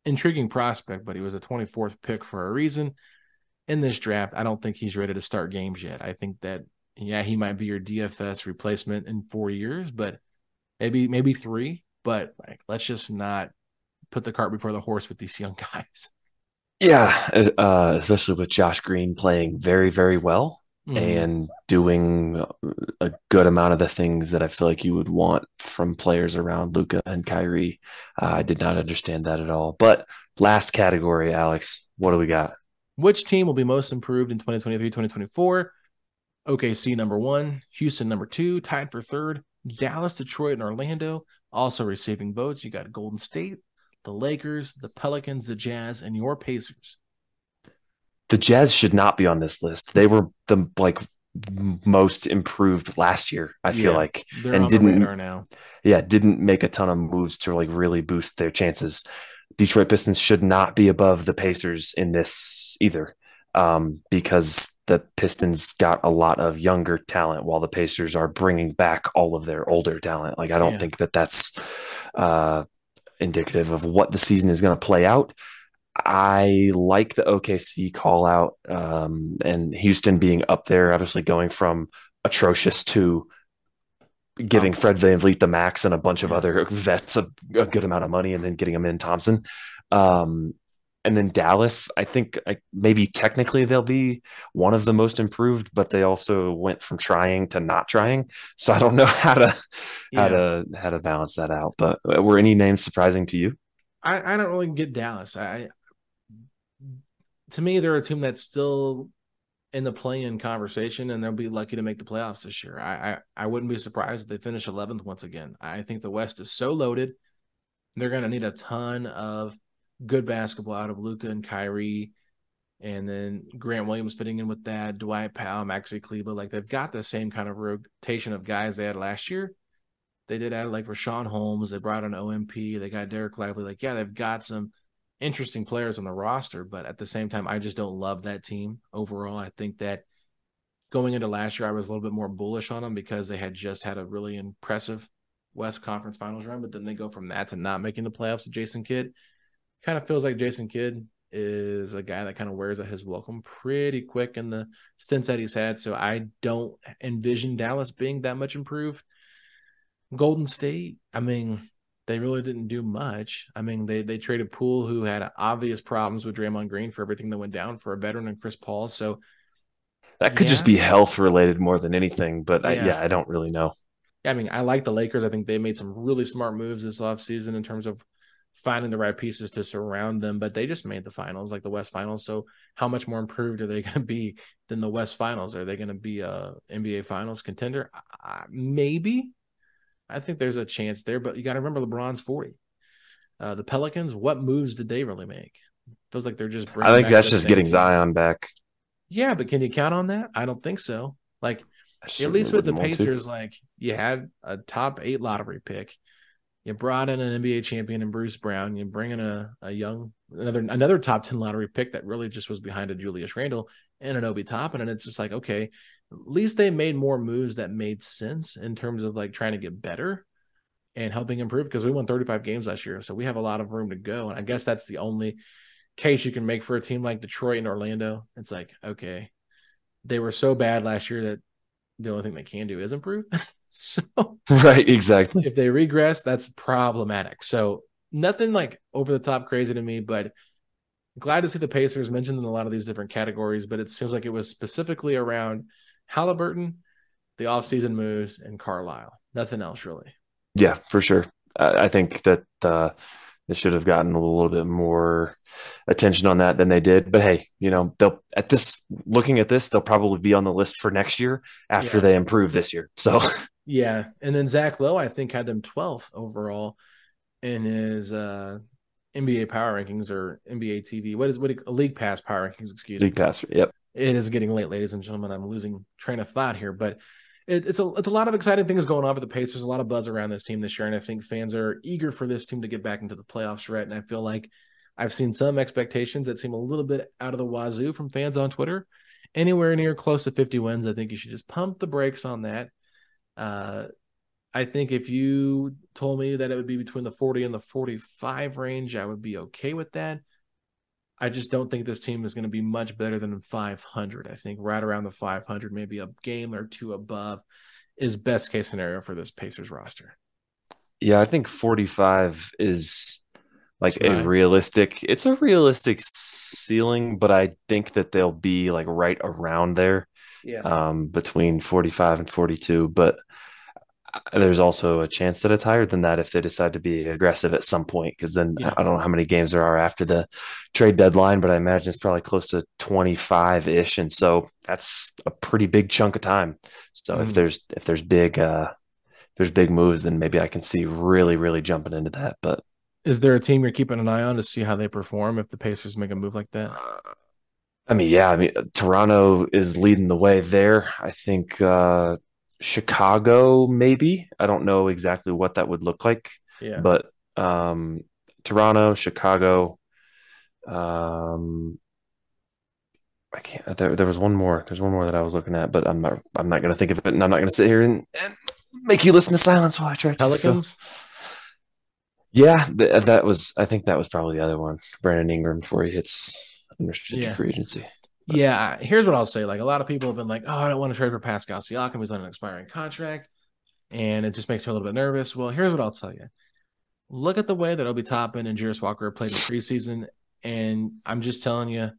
intriguing prospect, but he was a 24th pick for a reason in this draft. I don't think he's ready to start games yet. I think that, yeah, he might be your DFS replacement in 4 years, but maybe three, but like, let's just not put the cart before the horse with these young guys. Yeah, especially with Josh Green playing very, very well and doing a good amount of the things that I feel like you would want from players around Luka and Kyrie. I did not understand that at all. But last category, Alex, what do we got? Which team will be most improved in 2023-2024? OKC number one, Houston number two, tied for third, Dallas, Detroit, and Orlando. Also receiving votes, you got Golden State, the Lakers, the Pelicans, the Jazz, and your Pacers. The Jazz should not be on this list. They were the most improved last year, I feel like. They're and on didn't, the radar now. Yeah, didn't make a ton of moves to like really boost their chances. Detroit Pistons should not be above the Pacers in this either, because the Pistons got a lot of younger talent while the Pacers are bringing back all of their older talent. Like, I don't think that that's indicative of what the season is going to play out. I like the OKC call out, and Houston being up there, obviously going from atrocious to giving Fred VanVleet the max and a bunch of other vets a good amount of money and then getting them in Thompson. And then Dallas, I think maybe technically they'll be one of the most improved, but they also went from trying to not trying. So I don't know how to balance that out. But were any names surprising to you? I don't really get Dallas. To me, they're a team that's still in the play-in conversation, and they'll be lucky to make the playoffs this year. I wouldn't be surprised if they finish 11th once again. I think the West is so loaded. They're going to need a ton of good basketball out of Luka and Kyrie, and then Grant Williams fitting in with that, Dwight Powell, Maxi Kleba. Like, they've got the same kind of rotation of guys they had last year. They did add like Rashawn Holmes. They brought on OMP. They got Derek Lively. Like, yeah, they've got some interesting players on the roster, but at the same time, I just don't love that team overall. I think that going into last year, I was a little bit more bullish on them because they had just had a really impressive West Conference Finals run, but then they go from that to not making the playoffs with Jason Kidd. Kind of feels like Jason Kidd is a guy that kind of wears at his welcome pretty quick in the stints that he's had, so I don't envision Dallas being that much improved. Golden State, I mean, they really didn't do much. I mean, they traded Poole, who had obvious problems with Draymond Green for everything that went down, for a veteran and Chris Paul. So that could just be health related more than anything. But I don't really know. I mean, I like the Lakers. I think they made some really smart moves this offseason in terms of finding the right pieces to surround them, but they just made the finals, like the West Finals. So how much more improved are they going to be than the West Finals? Are they going to be a NBA Finals contender? Maybe. I think there's a chance there, but you got to remember LeBron's 40. The Pelicans, what moves did they really make? Feels like they're just bringing, I think that's just getting Zion back. Yeah, but can you count on that? I don't think so. Like, at least with the Pacers, like, you had a top 8 lottery pick. You brought in an NBA champion in Bruce Brown. You bring in a young, another top 10 lottery pick that really just was behind a Julius Randle and an Obi Toppin. And it's just like, okay, at least they made more moves that made sense in terms of like trying to get better and helping improve, because we won 35 games last year. So we have a lot of room to go. And I guess that's the only case you can make for a team like Detroit and Orlando. It's like, okay, they were so bad last year that the only thing they can do is improve. So right, exactly. If they regress, that's problematic. So nothing like over the top crazy to me, but glad to see the Pacers mentioned in a lot of these different categories. But it seems like it was specifically around Halliburton, the offseason moves, and Carlisle. Nothing else really. Yeah, for sure. I think that They should have gotten a little bit more attention on that than they did. But hey, you know, they'll at this looking at this, they'll probably be on the list for next year after they improve this year. So yeah, and then Zach Lowe, I think, had them 12th overall in his NBA Power Rankings or NBA TV. League Pass Power Rankings? Excuse me. League Pass. Yep. It is getting late, ladies and gentlemen. I'm losing train of thought here, but it's a lot of exciting things going on with the Pacers. There's a lot of buzz around this team this year, and I think fans are eager for this team to get back into the playoffs, right? And I feel like I've seen some expectations that seem a little bit out of the wazoo from fans on Twitter. Anywhere near close to 50 wins, I think you should just pump the brakes on that. I think if you told me that it would be between the 40 and the 45 range, I would be okay with that. I just don't think this team is going to be much better than 500. I think right around the 500, maybe a game or two above, is best case scenario for this Pacers roster. Yeah, I think 45 is like a realistic ceiling, but I think that they'll be like right around there, between 45 and 42. But there's also a chance that it's higher than that if they decide to be aggressive at some point, because then I don't know how many games there are after the trade deadline, but I imagine it's probably close to 25-ish, and so that's a pretty big chunk of time. So if there's big moves, then maybe I can see really, really jumping into that. But is there a team you're keeping an eye on to see how they perform if the Pacers make a move like that? I mean, Toronto is leading the way there. I think Chicago, maybe. I don't know exactly what that would look like, but Toronto, Chicago. I can't. There was one more. There's one more that I was looking at, but I'm not going to think of it, and I'm not going to sit here and make you listen to silence while I try to. Pelicans. Yeah, that was. I think that was probably the other one. Brandon Ingram before he hits unrestricted free agency. But yeah, here's what I'll say. Like, a lot of people have been like, oh, I don't want to trade for Pascal Siakam. He's on an expiring contract, and it just makes me a little bit nervous. Well, here's what I'll tell you. Look at the way that Obi Toppin and Jarace Walker played in preseason, and I'm just telling you,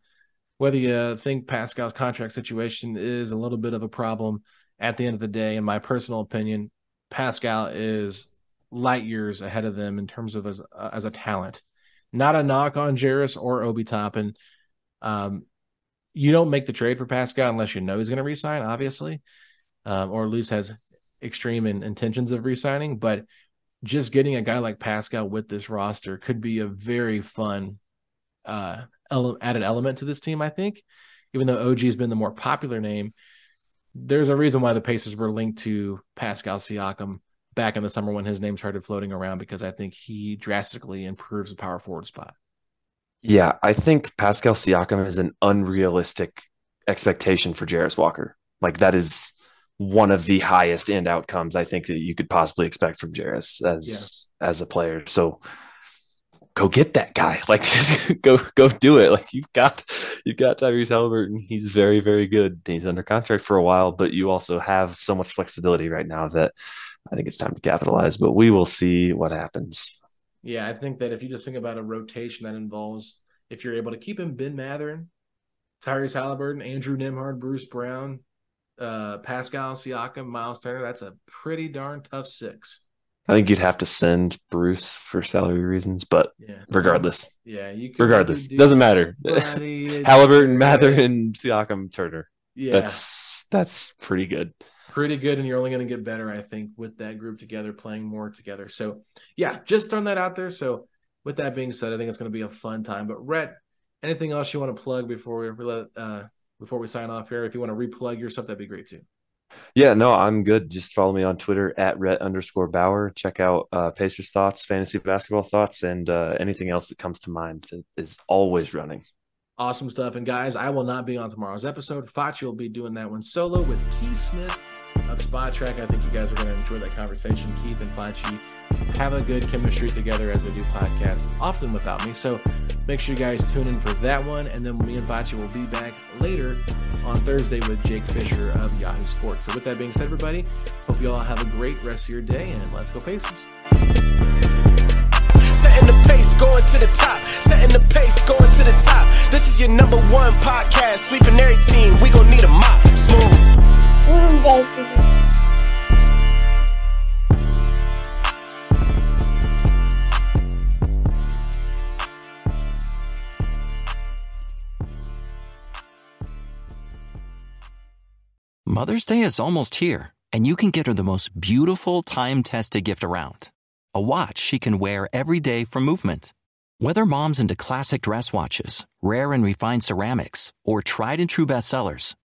whether you think Pascal's contract situation is a little bit of a problem, at the end of the day, in my personal opinion, Pascal is light years ahead of them in terms of as a talent. Not a knock on Jarace or Obi Toppin. You don't make the trade for Pascal unless you know he's going to re-sign, obviously, or at least has extreme intentions of re-signing. But just getting a guy like Pascal with this roster could be a very fun added element to this team, I think. Even though OG has been the more popular name, there's a reason why the Pacers were linked to Pascal Siakam back in the summer when his name started floating around, because I think he drastically improves the power forward spot. Yeah, I think Pascal Siakam is an unrealistic expectation for Jarace Walker. Like, that is one of the highest end outcomes I think that you could possibly expect from Jarace as a player. So go get that guy. Like, just go do it. Like, you've got Tyrese Halliburton. He's very, very good. He's under contract for a while, but you also have so much flexibility right now that I think it's time to capitalize. But we will see what happens. Yeah, I think that if you just think about a rotation that involves, if you're able to keep him, Ben Matherin, Tyrese Halliburton, Andrew Nembhard, Bruce Brown, Pascal Siakam, Miles Turner, that's a pretty darn tough six. I think you'd have to send Bruce for salary reasons, but regardless. Yeah, you could. Regardless, doesn't matter. Halliburton, Matherin, Siakam, Turner. Yeah. That's pretty good. Pretty good, and you're only going to get better, I think, with that group together, playing more together. So, yeah, just throwing that out there. So, with that being said, I think it's going to be a fun time. But, Rhett, anything else you want to plug before we sign off here? If you want to replug your stuff, that'd be great, too. Yeah, no, I'm good. Just follow me on Twitter at @Rhett_Bauer. Check out Pacers Thoughts, Fantasy Basketball Thoughts, and anything else that comes to mind that is always running. Awesome stuff. And, guys, I will not be on tomorrow's episode. Focci will be doing that one solo with Keith Smith of Spot Track. I think you guys are going to enjoy that conversation. Keith and Focci have a good chemistry together, as they do podcasts often without me. So make sure you guys tune in for that one. And then me and Focci will be back later on Thursday with Jake Fisher of Yahoo Sports. So with that being said, everybody, hope you all have a great rest of your day, and let's go Pacers. Setting the pace, going to the top. Setting the pace, going to the top. This is your #1 podcast. Sweeping every team. We gonna need a mop. Smooth. One day. Mother's Day is almost here, and you can get her the most beautiful time-tested gift around. A watch she can wear every day from Movement. Whether mom's into classic dress watches, rare and refined ceramics, or tried-and-true bestsellers,